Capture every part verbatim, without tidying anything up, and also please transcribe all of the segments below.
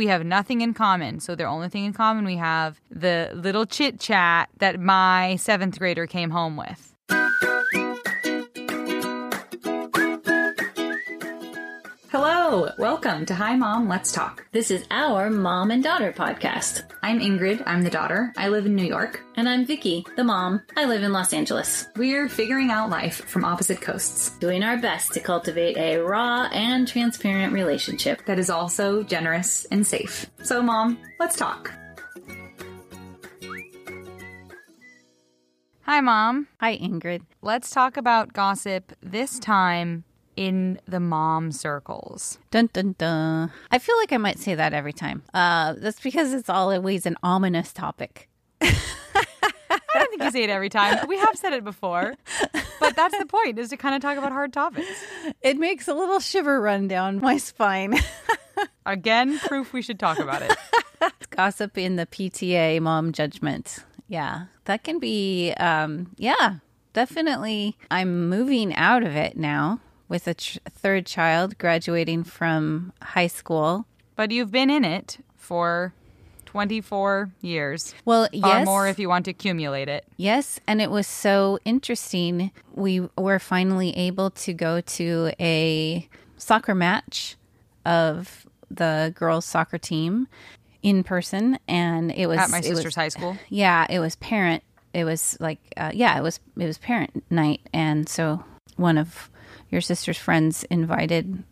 we have nothing in common. So the only thing in common we have, the little chit chat that my seventh grader came home with. Hello, welcome to Hi, Mom, Let's Talk. This is our mom and daughter podcast. I'm Ingrid, I'm the daughter. I live in New York. And I'm Vicky, the mom. I live in Los Angeles. We're figuring out life from opposite coasts. Doing our best to cultivate a raw and transparent relationship that is also generous and safe. So, Mom, let's talk. Hi, Mom. Hi, Ingrid. Let's talk about gossip this time in the mom circles. Dun, dun, dun. I feel like I might say that every time. Uh, that's because it's always an ominous topic. I don't think you say it every time. We have said it before. But that's the point, is to kind of talk about hard topics. It makes a little shiver run down my spine. Again, proof we should talk about it. Gossip in the P T A mom judgment. Yeah, that can be, um, yeah, definitely. I'm moving out of it now. With a ch- third child graduating from high school. But you've been in it for twenty-four years. Well, yes. Or more if you want to accumulate it. Yes, and it was so interesting. We were finally able to go to a soccer match of the girls' soccer team in person. And it was at my sister's was, high school. Yeah, it was parent. It was like, uh, yeah, it was it was parent night. And so one of your sister's friends invited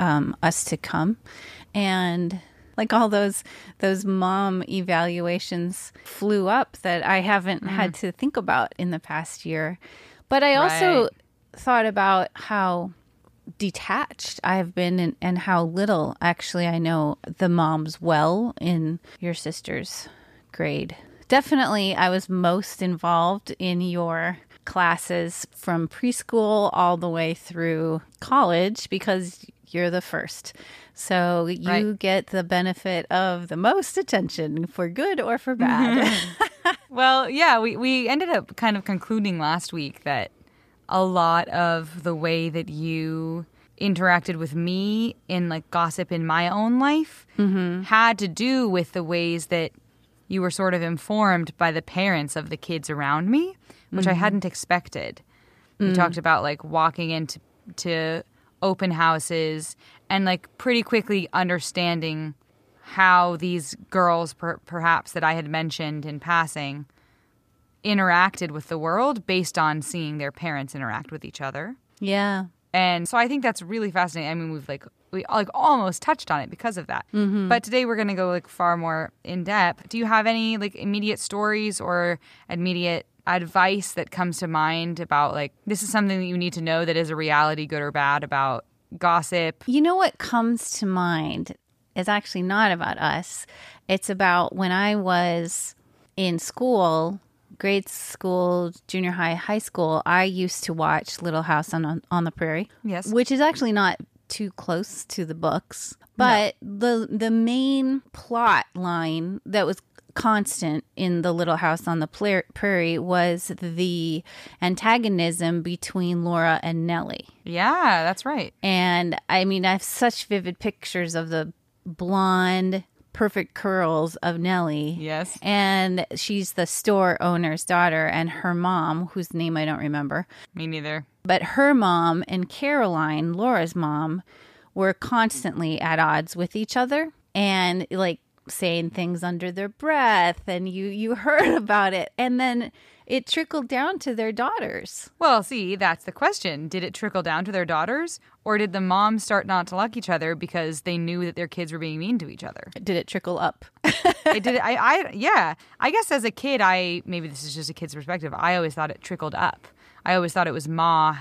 um, us to come. And like all those those mom evaluations flew up that I haven't mm. had to think about in the past year. But I right. also thought about how detached I have been and, and how little actually I know the moms well in your sister's grade. Definitely I was most involved in your classes from preschool all the way through college because you're the first. So you right. get the benefit of the most attention, for good or for bad. Mm-hmm. Well, yeah, we, we ended up kind of concluding last week that a lot of the way that you interacted with me in like gossip in my own life mm-hmm. had to do with the ways that you were sort of informed by the parents of the kids around me, which mm-hmm. I hadn't expected. Mm-hmm. We talked about like walking into to open houses and like pretty quickly understanding how these girls, per- perhaps that I had mentioned in passing, interacted with the world based on seeing their parents interact with each other. Yeah. And so I think that's really fascinating. I mean, we've like we like almost touched on it because of that. Mm-hmm. But today we're going to go like far more in depth. Do you have any like immediate stories or immediate advice that comes to mind about like this is something that you need to know that is a reality, good or bad, about gossip? You know what comes to mind is actually not about us. It's about when I was in school, grade school, junior high, high school, I used to watch Little House on on the Prairie. Yes. Which is actually not too close to the books. But no. the the main plot line that was constant in the Little House on the Prairie was the antagonism between Laura and Nellie. Yeah, that's right. And I mean, I have such vivid pictures of the blonde, perfect curls of Nellie. Yes. And she's the store owner's daughter, and her mom, whose name I don't remember. Me neither. But her mom and Caroline, Laura's mom, were constantly at odds with each other and like saying things under their breath, and you you heard about it, and then it trickled down to their daughters. Well, see, that's the question. Did it trickle down to their daughters, or did the moms start not to like each other because they knew that their kids were being mean to each other? Did it trickle up? It did. I, I yeah. I guess as a kid, I maybe this is just a kid's perspective. I always thought it trickled up. I always thought it was ma,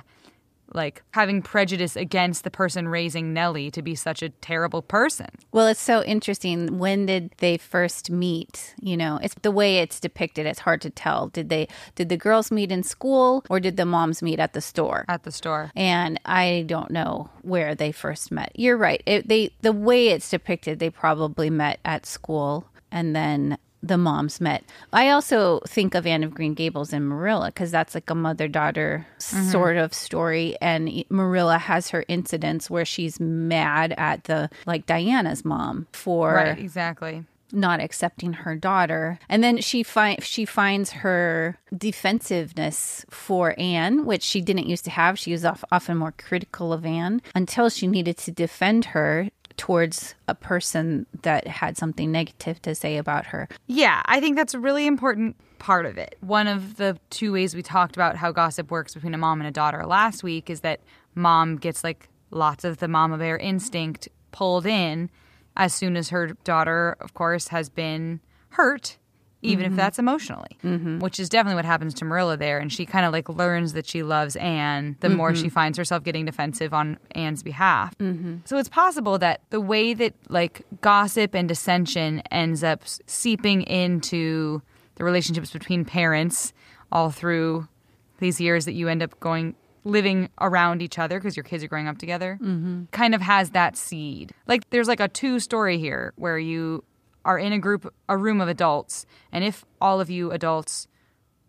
like, having prejudice against the person raising Nellie to be such a terrible person. Well, it's so interesting. When did they first meet? You know, it's the way it's depicted. It's hard to tell. Did they, did the girls meet in school, or did the moms meet at the store? At the store. And I don't know where they first met. You're right. It, they, the way it's depicted, they probably met at school and then the moms met. I also think of Anne of Green Gables and Marilla because that's like a mother-daughter mm-hmm. sort of story. And Marilla has her incidents where she's mad at the, like, Diana's mom for... Right, exactly. not accepting her daughter. And then she fi- she finds her defensiveness for Anne, which she didn't used to have. She was off- often more critical of Anne until she needed to defend her towards a person that had something negative to say about her. Yeah, I think that's a really important part of it. One of the two ways we talked about how gossip works between a mom and a daughter last week is that mom gets like lots of the mama bear instinct pulled in as soon as her daughter, of course, has been hurt, even mm-hmm. if that's emotionally, mm-hmm. which is definitely what happens to Marilla there. And she kind of like learns that she loves Anne the mm-hmm. more she finds herself getting defensive on Anne's behalf. Mm-hmm. So it's possible that the way that like gossip and dissension ends up seeping into the relationships between parents all through these years that you end up going living around each other because your kids are growing up together, mm-hmm. kind of has that seed. Like, there's like a two-story here where you are in a group, a room of adults, and if all of you adults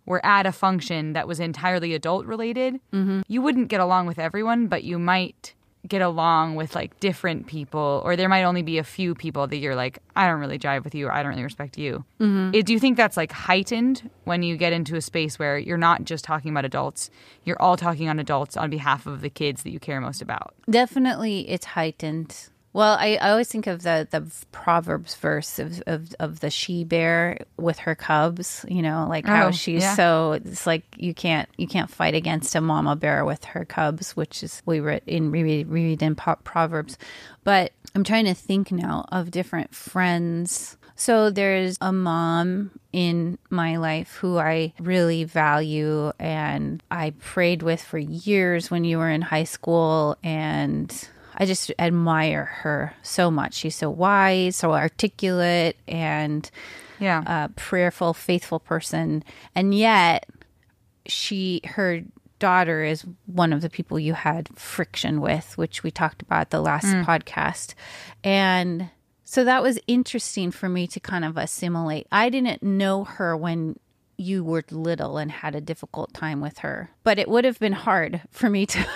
were at a function that was entirely adult-related, mm-hmm. you wouldn't get along with everyone, but you might get along with, like, different people, or there might only be a few people that you're like, I don't really jive with you, or I don't really respect you. Mm-hmm. It, do you think that's, like, heightened when you get into a space where you're not just talking about adults, you're all talking on adults on behalf of the kids that you care most about? Definitely it's heightened. Well, I, I always think of the, the Proverbs verse of, of, of the she-bear with her cubs, you know, like how oh, she's yeah. so, it's like you can't you can't fight against a mama bear with her cubs, which is, we read in, we read in Proverbs. But I'm trying to think now of different friends. So there's a mom in my life who I really value and I prayed with for years when you were in high school, and I just admire her so much. She's so wise, so articulate, and yeah. a prayerful, faithful person. And yet, she, her daughter is one of the people you had friction with, which we talked about the last mm. podcast. And so that was interesting for me to kind of assimilate. I didn't know her when you were little and had a difficult time with her. But it would have been hard for me to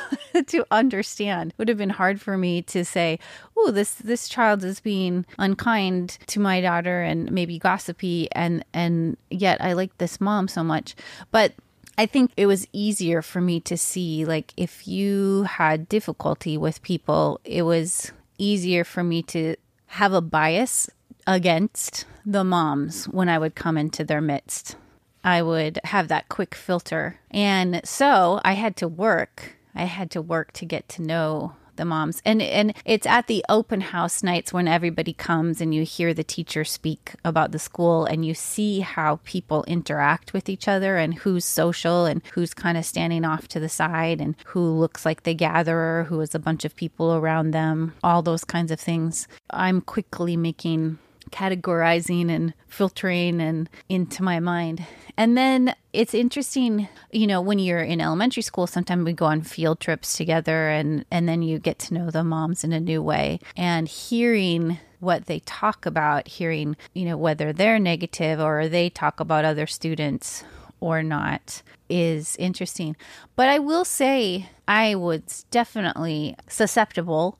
to understand. It would have been hard for me to say, oh, this this child is being unkind to my daughter and maybe gossipy, and, and yet I like this mom so much. But I think it was easier for me to see, like, if you had difficulty with people, it was easier for me to have a bias against the moms when I would come into their midst. I would have that quick filter. And so I had to work. I had to work to get to know the moms. And and it's at the open house nights when everybody comes and you hear the teacher speak about the school and you see how people interact with each other and who's social and who's kind of standing off to the side and who looks like the gatherer, who is a bunch of people around them, all those kinds of things. I'm quickly making... categorizing and filtering and into my mind. And then it's interesting, you know, when you're in elementary school, sometimes we go on field trips together and, and then you get to know the moms in a new way. And hearing what they talk about, hearing, you know, whether they're negative or they talk about other students or not is interesting. But I will say I was definitely susceptible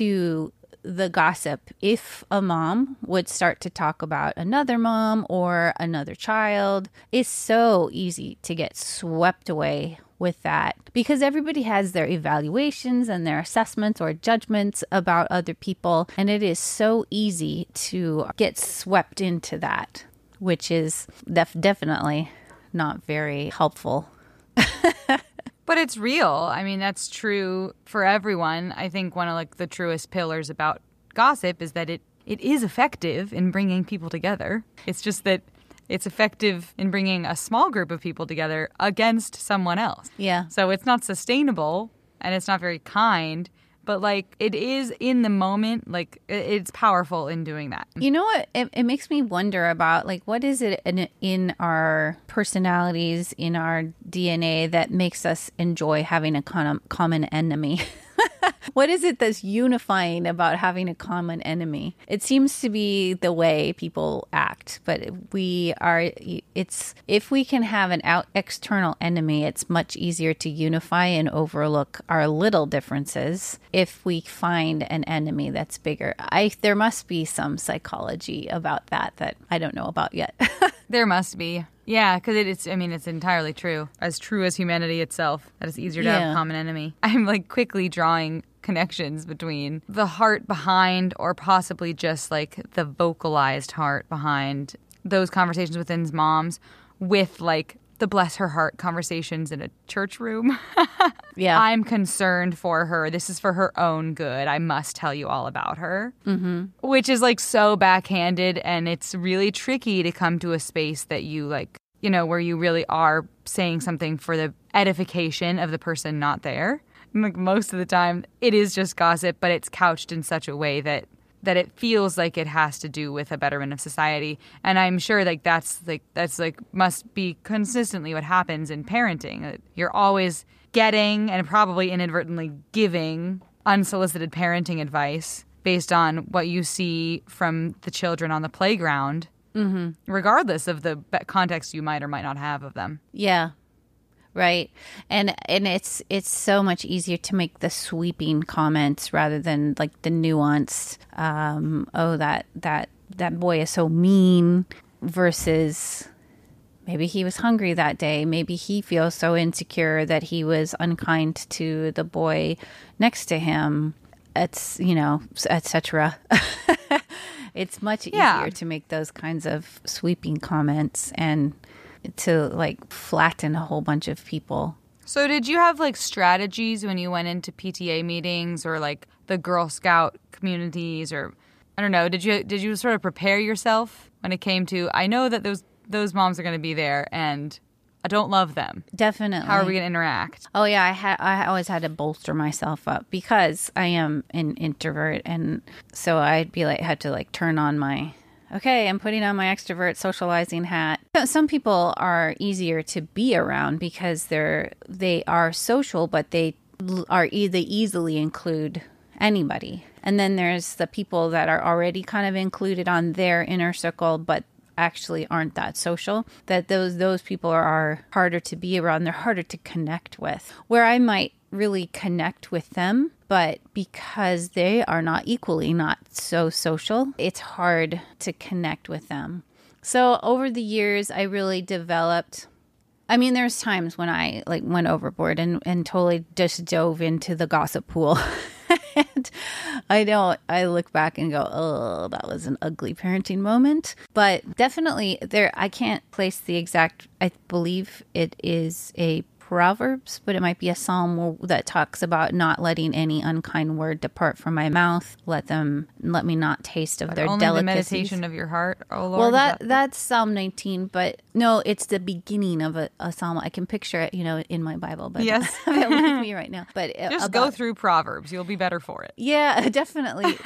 to the gossip if a mom would start to talk about another mom or another child. It's so easy to get swept away with that because everybody has their evaluations and their assessments or judgments about other people, and it is so easy to get swept into that, which is def- definitely not very helpful. But it's real. I mean, that's true for everyone. I think one of like the truest pillars about gossip is that it, it is effective in bringing people together. It's just that it's effective in bringing a small group of people together against someone else. Yeah. So it's not sustainable and it's not very kind, but like it is in the moment, like it's powerful in doing that. You know what? It, it makes me wonder about like what is it in, in our personalities, in our D N A that makes us enjoy having a con- common enemy? What is it that's unifying about having a common enemy? It seems to be the way people act, but we are, it's, if we can have an out external enemy, it's much easier to unify and overlook our little differences if we find an enemy that's bigger. I, there must be some psychology about that that I don't know about yet. There must be. Yeah, because it's, I mean, it's entirely true. As true as humanity itself, that it's easier to yeah. have a common enemy. I'm, like, quickly drawing connections between the heart behind, or possibly just, like, the vocalized heart behind those conversations within moms with, like, the bless her heart conversations in a church room. Yeah. I'm concerned for her. This is for her own good. I must tell you all about her. Mm-hmm. Which is, like, so backhanded, and it's really tricky to come to a space that you, like, you know, where you really are saying something for the edification of the person not there. And, like, most of the time it is just gossip, but it's couched in such a way that that it feels like it has to do with a betterment of society. And I'm sure, like, that's like that's like must be consistently what happens in parenting. You're always getting and probably inadvertently giving unsolicited parenting advice based on what you see from the children on the playground, mm-hmm. regardless of the context you might or might not have of them. Yeah. Right. And and it's it's so much easier to make the sweeping comments rather than, like, the nuanced, um, oh, that, that, that boy is so mean, versus maybe he was hungry that day. Maybe he feels so insecure that he was unkind to the boy next to him. It's, you know, et cetera. It's much easier yeah. to make those kinds of sweeping comments and to, like, flatten a whole bunch of people. So did you have, like, strategies when you went into P T A meetings or, like, the Girl Scout communities, or I don't know, did you did you sort of prepare yourself when it came to, I know that those those moms are going to be there and I don't love them. Definitely. How are we going to interact? Oh yeah, I had I always had to bolster myself up because I am an introvert, and so I'd be like had to like turn on my okay, I'm putting on my extrovert socializing hat. Some people are easier to be around because they're they are social, but they are e- they easily include anybody. And then there's the people that are already kind of included on their inner circle, but actually aren't that social. That those those people are harder to be around. They're harder to connect with. Where I might really connect with them, but because they are not equally not so social, it's hard to connect with them. So over the years, I really developed, I mean, there's times when I like went overboard and, and totally just dove into the gossip pool. And I don't, I look back and go, oh, that was an ugly parenting moment. But definitely there, I can't place the exact, I believe it is a Proverbs, but it might be a psalm that talks about not letting any unkind word depart from my mouth. Let them, let me not taste of but their only delicacies. Only the meditation of your heart, oh Lord. Well, that that's Psalm nineteen, but no, it's the beginning of a, a psalm. I can picture it, you know, in my Bible, but yes, I don't have it with me right now. But just about, go through Proverbs; you'll be better for it. Yeah, definitely.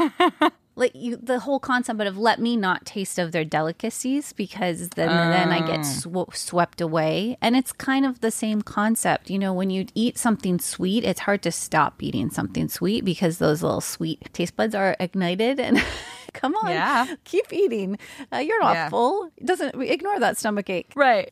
Like you, the whole concept of let me not taste of their delicacies, because then, oh. then I get sw- swept away. And it's kind of the same concept. You know, when you eat something sweet, it's hard to stop eating something sweet because those little sweet taste buds are ignited. And come on, yeah. keep eating. Uh, you're not yeah. full. It doesn't ignore that stomach ache. Right.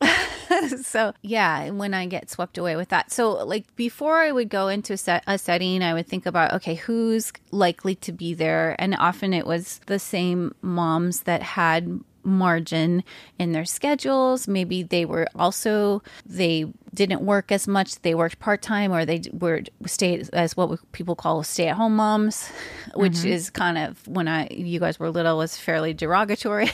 So, yeah, when I get swept away with that. So, like, before I would go into a, set, a setting, I would think about, okay, who's likely to be there? And often it was the same moms that had margin in their schedules. Maybe they were also, they didn't work as much. They worked part-time, or they were stay as what people call stay-at-home moms, which mm-hmm. is kind of, when I you guys were little, was fairly derogatory.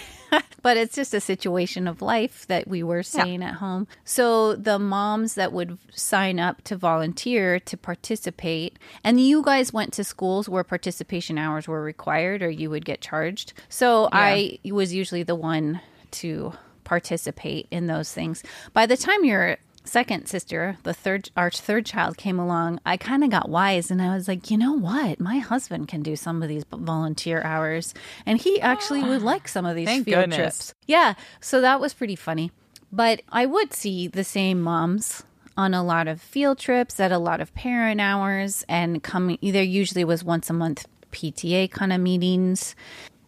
But it's just a situation of life that we were staying yeah. at home. So the moms that would sign up to volunteer to participate, and you guys went to schools where participation hours were required or you would get charged. So yeah. I was usually the one to participate in those things. By the time you're second sister, the third, our third child came along, I kind of got wise and I was like, you know what? My husband can do some of these volunteer hours, and he actually would like some of these Thank field goodness. trips. Yeah. So that was pretty funny. But I would see the same moms on a lot of field trips, at a lot of parent hours, and coming, there usually was once a month P T A kind of meetings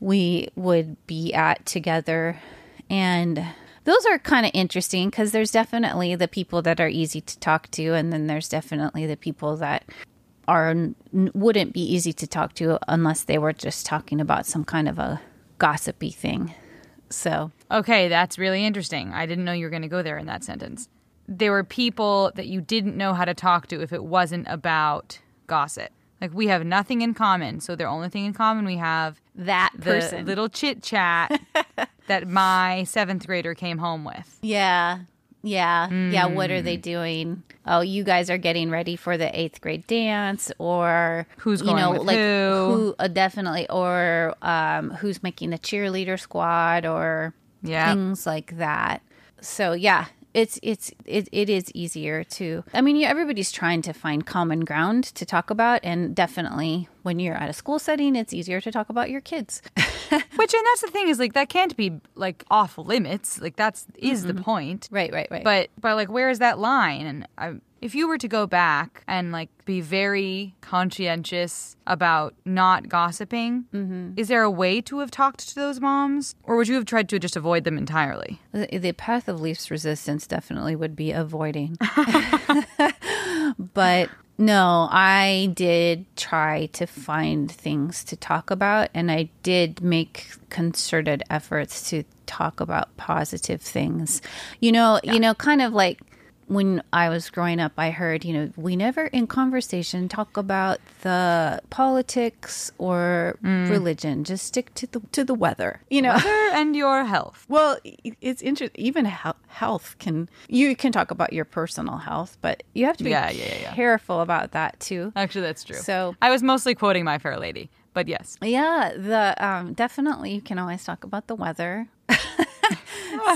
we would be at together. And those are kind of interesting because there's definitely the people that are easy to talk to, and then there's definitely the people that are wouldn't be easy to talk to unless they were just talking about some kind of a gossipy thing. So, okay, that's really interesting. I didn't know you were going to go there in that sentence. There were people that you didn't know how to talk to if it wasn't about gossip. Like, we have nothing in common, so the only thing in common we have, that person, the little chit chat that my seventh grader came home with. Yeah, yeah, mm. yeah. What are they doing? Oh, you guys are getting ready for the eighth grade dance, or who's going, you know, with like who? who uh, definitely, or um, who's making the cheerleader squad, or yeah. things like that. So yeah. It's it's it, it is easier to, I mean, yeah, everybody's trying to find common ground to talk about. And definitely when you're at a school setting, it's easier to talk about your kids. Which, and that's the thing is, like, that can't be, like, off limits. Like, that's is mm-hmm. the point. Right, right, right. But, but like, where is that line? And I, if you were to go back and, like, be very conscientious about not gossiping, mm-hmm. is there a way to have talked to those moms? Or would you have tried to just avoid them entirely? The, the path of least resistance definitely would be avoiding. But no, I did try to find things to talk about, and I did make concerted efforts to talk about positive things. You know, yeah. you know, kind of like, when I was growing up, I heard, you know, we never in conversation talk about the politics or mm. religion. Just stick to the to the weather, you know, weather and your health. Well, it's interesting. Even health can you can talk about your personal health, but you have to be yeah, yeah, yeah. careful about that too. Actually, that's true. So I was mostly quoting My Fair Lady, but yes, yeah, the um, definitely you can always talk about the weather.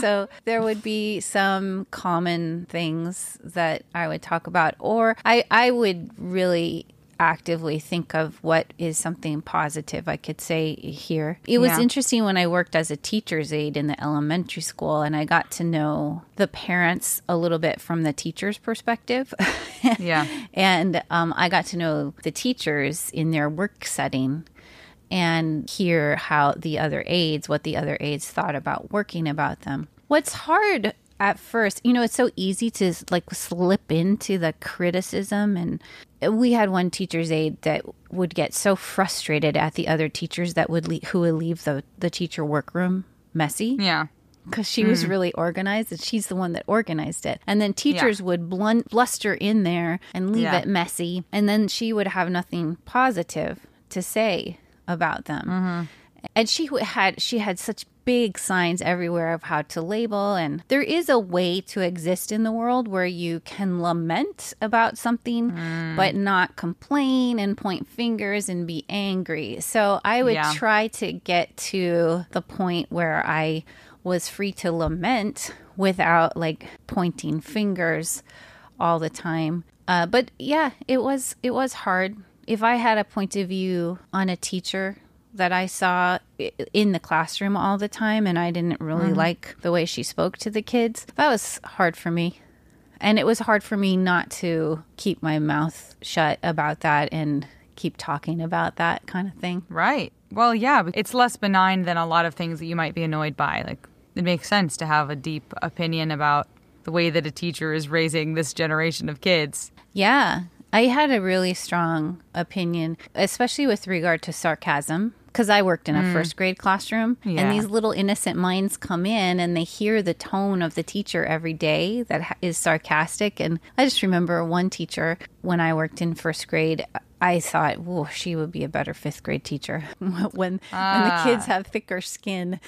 So there would be some common things that I would talk about, or I, I would really actively think of what is something positive I could say here. It was yeah. interesting when I worked as a teacher's aide in the elementary school, and I got to know the parents a little bit from the teacher's perspective. yeah. And um, I got to know the teachers in their work setting and hear how the other aides, what the other aides thought about working about them. What's hard at first, you know, it's so easy to like slip into the criticism. And we had one teacher's aide that would get so frustrated at the other teachers that would le- who would leave the, the teacher workroom messy. Yeah. Because she mm. was really organized, and she's the one that organized it. And then teachers yeah. would blunt, bluster in there and leave yeah. it messy. And then she would have nothing positive to say about them. Mm-hmm. And she had she had such big signs everywhere of how to label. And there is a way to exist in the world where you can lament about something, mm. but not complain and point fingers and be angry. So I would yeah. try to get to the point where I was free to lament without like pointing fingers all the time. Uh, but yeah, it was it was hard. If I had a point of view on a teacher that I saw in the classroom all the time, and I didn't really mm-hmm. like the way she spoke to the kids, that was hard for me. And it was hard for me not to keep my mouth shut about that and keep talking about that kind of thing. Right. Well, yeah, it's less benign than a lot of things that you might be annoyed by. Like, it makes sense to have a deep opinion about the way that a teacher is raising this generation of kids. Yeah. I had a really strong opinion, especially with regard to sarcasm, because I worked in a mm. first grade classroom, yeah. and these little innocent minds come in and they hear the tone of the teacher every day that is sarcastic. And I just remember one teacher when I worked in first grade, I thought, whoa, she would be a better fifth grade teacher when, ah. when the kids have thicker skin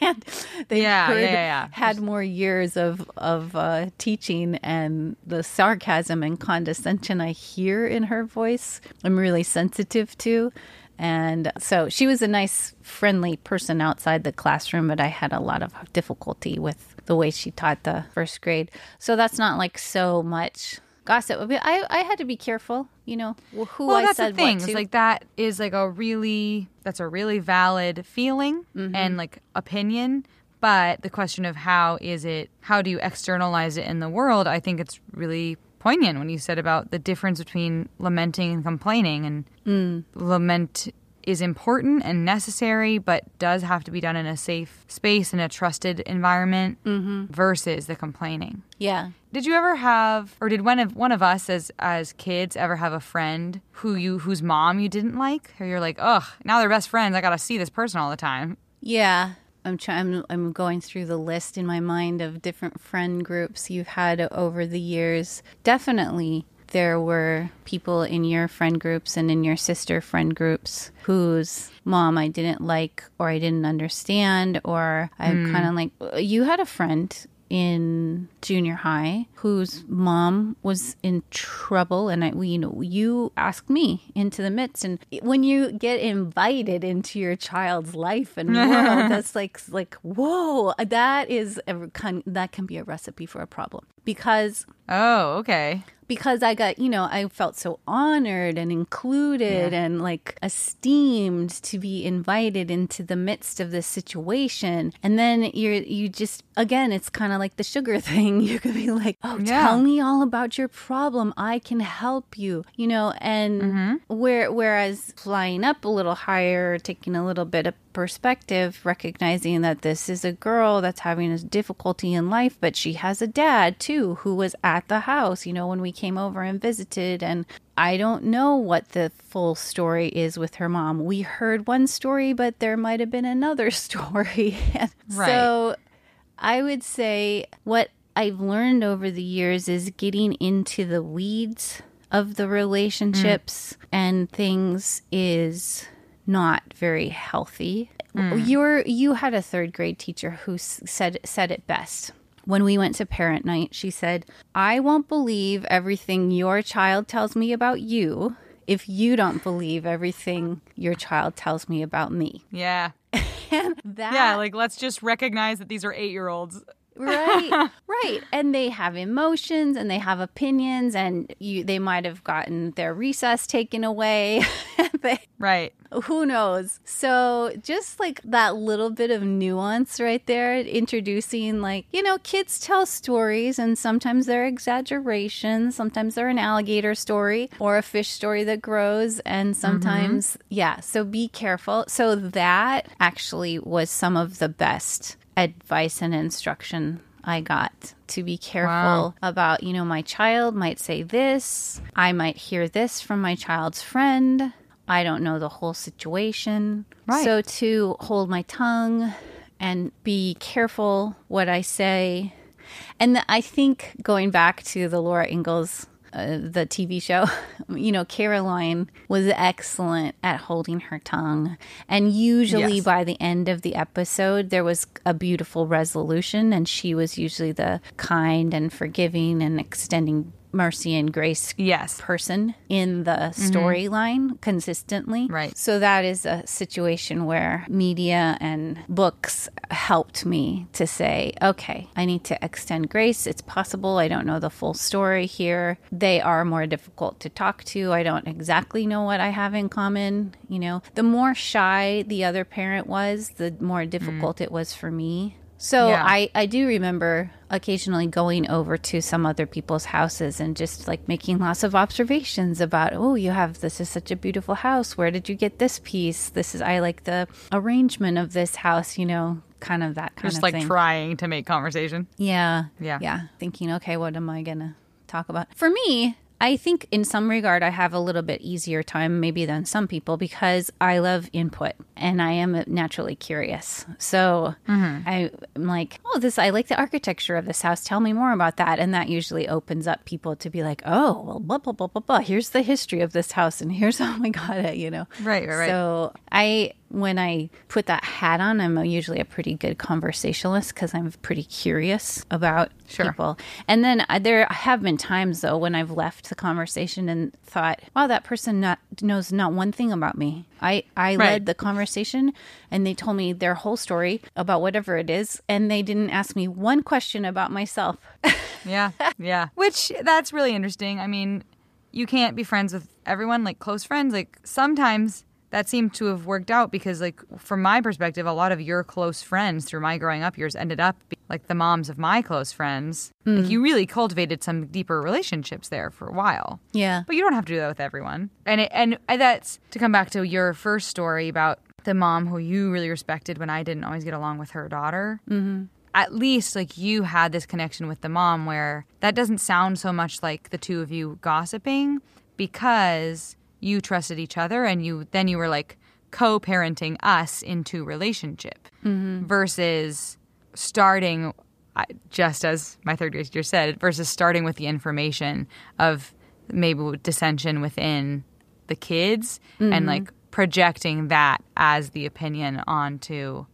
and they yeah, heard, yeah, yeah. had more years of, of uh, teaching, and the sarcasm and condescension I hear in her voice, I'm really sensitive to. And so she was a nice, friendly person outside the classroom, but I had a lot of difficulty with the way she taught the first grade. So that's not like so much gossip. I I had to be careful, you know, who well, I that's said the thing. What to. It's like that is like a really that's a really valid feeling mm-hmm. and like opinion, But the question of how is it, how do you externalize it in the world, I think it's really poignant when you said about the difference between lamenting and complaining. And mm. lament is important and necessary, but does have to be done in a safe space, in a trusted environment, mm-hmm. versus the complaining. Yeah. Did you ever have, or did one of one of us as as kids ever have a friend who you whose mom you didn't like, or you're like, ugh, now they're best friends, I gotta see this person all the time? Yeah. I'm trying. I'm, I'm going through the list in my mind of different friend groups you've had over the years. Definitely, there were people in your friend groups and in your sister friend groups whose mom I didn't like, or I didn't understand, or I'm mm. kind of like, you had a friend in junior high whose mom was in trouble, and I, you know, you asked me into the midst. And when you get invited into your child's life and world, that's like like whoa, that is a, that can be a recipe for a problem. Because oh, okay. Because I got, you know, I felt so honored and included yeah. and like esteemed to be invited into the midst of this situation. And then you're, you just, again, it's kind of like the sugar thing. You could be like, oh, yeah. tell me all about your problem. I can help you, you know, and mm-hmm. where, whereas flying up a little higher, taking a little bit of perspective, recognizing that this is a girl that's having a difficulty in life, but she has a dad too who was at the house, you know, when we came over and visited, and I don't know what the full story is with her mom. We heard one story, but there might have been another story. Right. So I would say what I've learned over the years is getting into the weeds of the relationships mm. and things is not very healthy. Mm. You're, you had a third grade teacher who said said it best. When we went to parent night, she said, I won't believe everything your child tells me about you if you don't believe everything your child tells me about me. Yeah. And that, yeah, like, let's just recognize that these are eight-year-olds. Right, right. And they have emotions and they have opinions, and you, they might have gotten their recess taken away. they, right. Who knows? So just like that little bit of nuance right there, introducing like, you know, kids tell stories, and sometimes they're exaggerations. Sometimes they're an alligator story or a fish story that grows. And sometimes, mm-hmm. yeah, so be careful. So that actually was some of the best advice and instruction I got, to be careful wow. about, you know, my child might say this, I might hear this from my child's friend, I don't know the whole situation. Right. So to hold my tongue and be careful what I say. And the, I think going back to the Laura Ingalls, uh, the T V show, you know, Caroline was excellent at holding her tongue. And usually yes. by the end of the episode, there was a beautiful resolution. And she was usually the kind and forgiving and extending mercy and grace yes. person in the storyline mm-hmm. consistently. Right. So that is a situation where media and books helped me to say, okay, I need to extend grace. It's possible. I don't know the full story here. They are more difficult to talk to. I don't exactly know what I have in common. You know, the more shy the other parent was, the more difficult mm. it was for me. So yeah. I, I do remember occasionally going over to some other people's houses and just like making lots of observations about, oh, you have, this is such a beautiful house. Where did you get this piece? This is, I like the arrangement of this house, you know, kind of that kind just of like thing. Just like trying to make conversation. Yeah. Yeah. Yeah. Thinking, okay, what am I going to talk about? For me, I think in some regard, I have a little bit easier time maybe than some people because I love input and I am naturally curious. So mm-hmm. I, I'm like, oh, this, I like the architecture of this house. Tell me more about that. And that usually opens up people to be like, oh, well, blah, blah, blah, blah, blah. Here's the history of this house. And here's how I got it, you know. Right, right, right. So I... when I put that hat on, I'm usually a pretty good conversationalist because I'm pretty curious about sure. people. And then I, there have been times, though, when I've left the conversation and thought, wow, that person not, knows not one thing about me. I, I right. led the conversation and they told me their whole story about whatever it is. And they didn't ask me one question about myself. yeah. Yeah. Which that's really interesting. I mean, you can't be friends with everyone, like close friends. Like sometimes that seemed to have worked out because, like, from my perspective, a lot of your close friends through my growing up years ended up being, like, the moms of my close friends. Mm. Like, you really cultivated some deeper relationships there for a while. Yeah. But you don't have to do that with everyone. And it, and that's to come back to your first story about the mom who you really respected when I didn't always get along with her daughter. Mm-hmm. At least, like, you had this connection with the mom where that doesn't sound so much like the two of you gossiping because you trusted each other and you then you were, like, co-parenting us into relationship mm-hmm. versus starting, just as my third grade teacher said, versus starting with the information of maybe dissension within the kids mm-hmm. and, like, projecting that as the opinion onto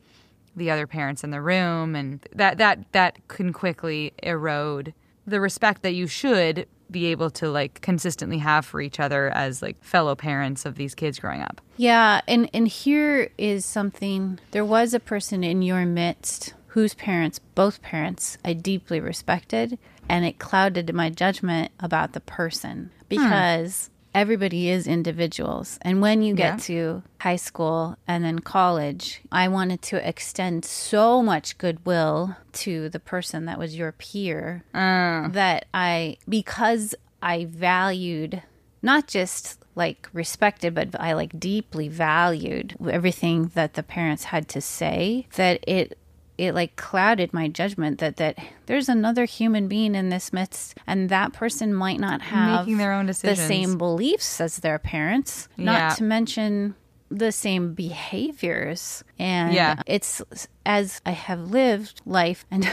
the other parents in the room, and that that that can quickly erode the respect that you should be able to, like, consistently have for each other as, like, fellow parents of these kids growing up. Yeah, and, and here is something. There was a person in your midst whose parents, both parents, I deeply respected, and it clouded my judgment about the person because hmm. everybody is individuals. And when you get yeah. to high school and then college, I wanted to extend so much goodwill to the person that was your peer uh. that I, because I valued not just, like, respected, but I, like, deeply valued everything that the parents had to say, that it It like clouded my judgment that, that there's another human being in this midst, and that person might not have making their own decisions, the same beliefs as their parents, yeah. not to mention the same behaviors. And yeah. it's as I have lived life and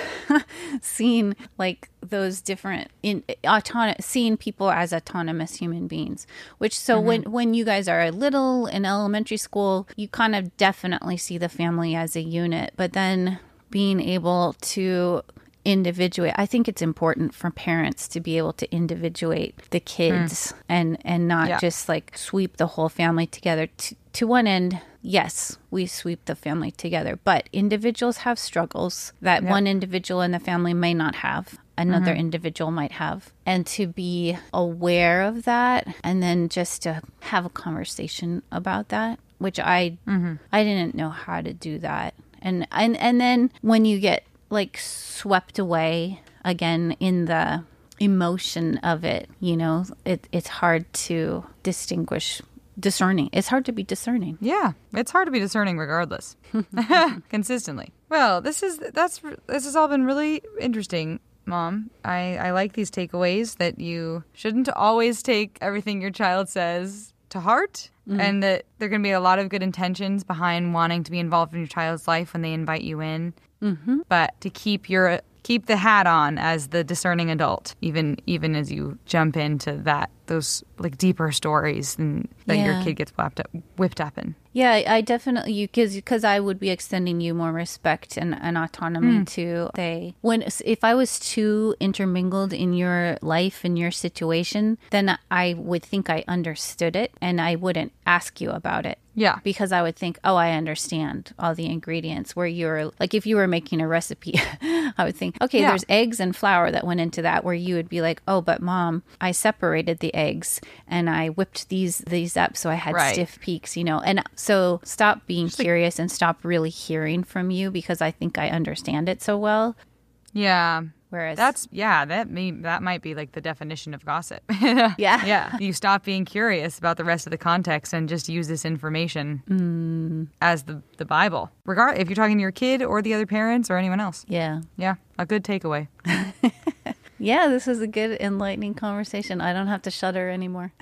seen, like, those different in autonomous, seeing people as autonomous human beings, which so mm-hmm. when when you guys are little in elementary school, you kind of definitely see the family as a unit, but then being able to individuate. I think it's important for parents to be able to individuate the kids mm. and, and not yeah. just, like, sweep the whole family together. To, to one end, yes, we sweep the family together, but individuals have struggles that yeah. one individual in the family may not have. Another mm-hmm. individual might have. And to be aware of that and then just to have a conversation about that, which I mm-hmm. I didn't know how to do that. And, and and then when you get, like, swept away again in the emotion of it, you know, it it's hard to distinguish discerning. It's hard to be discerning. Yeah, it's hard to be discerning regardless. Consistently. Well, this is that's this has all been really interesting. Mom, I, I like these takeaways that you shouldn't always take everything your child says to heart mm-hmm. and that there can be a lot of good intentions behind wanting to be involved in your child's life when they invite you in. Mm-hmm. But to keep your keep the hat on as the discerning adult, even even as you jump into that those like deeper stories and that yeah. your kid gets whipped up, whipped up in. Yeah, I definitely you because I would be extending you more respect and, and autonomy mm. to say when if I was too intermingled in your life and your situation, then I would think I understood it and I wouldn't ask you about it. Yeah, because I would think, oh, I understand all the ingredients. Where you're like, if you were making a recipe, I would think, okay, yeah. there's eggs and flour that went into that. Where you would be like, oh, but Mom, I separated the eggs and I whipped these these up, so I had right. stiff peaks, you know. And so stop being Just curious like, and stop really hearing from you because I think I understand it so well. Yeah. Whereas that's yeah, that may, that might be like the definition of gossip. yeah, yeah. You stop being curious about the rest of the context and just use this information mm. as the the Bible. Regard if you're talking to your kid or the other parents or anyone else. Yeah, yeah, a good takeaway. Yeah, this was a good enlightening conversation. I don't have to shudder anymore.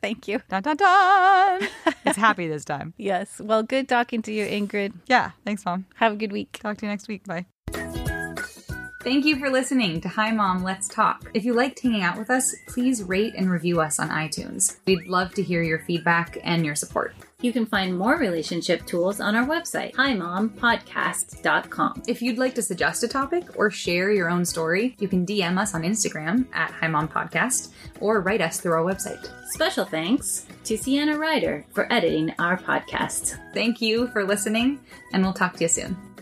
Thank you. Dun dun dun. It's happy this time. Yes. Well, good talking to you, Ingrid. Yeah. Thanks, Mom. Have a good week. Talk to you next week. Bye. Thank you for listening to Hi Mom, Let's Talk. If you liked hanging out with us, please rate and review us on iTunes. We'd love to hear your feedback and your support. You can find more relationship tools on our website, hi mom podcast dot com. If you'd like to suggest a topic or share your own story, you can D M us on Instagram at hi mom podcast or write us through our website. Special thanks to Sienna Ryder for editing our podcast. Thank you for listening, and we'll talk to you soon.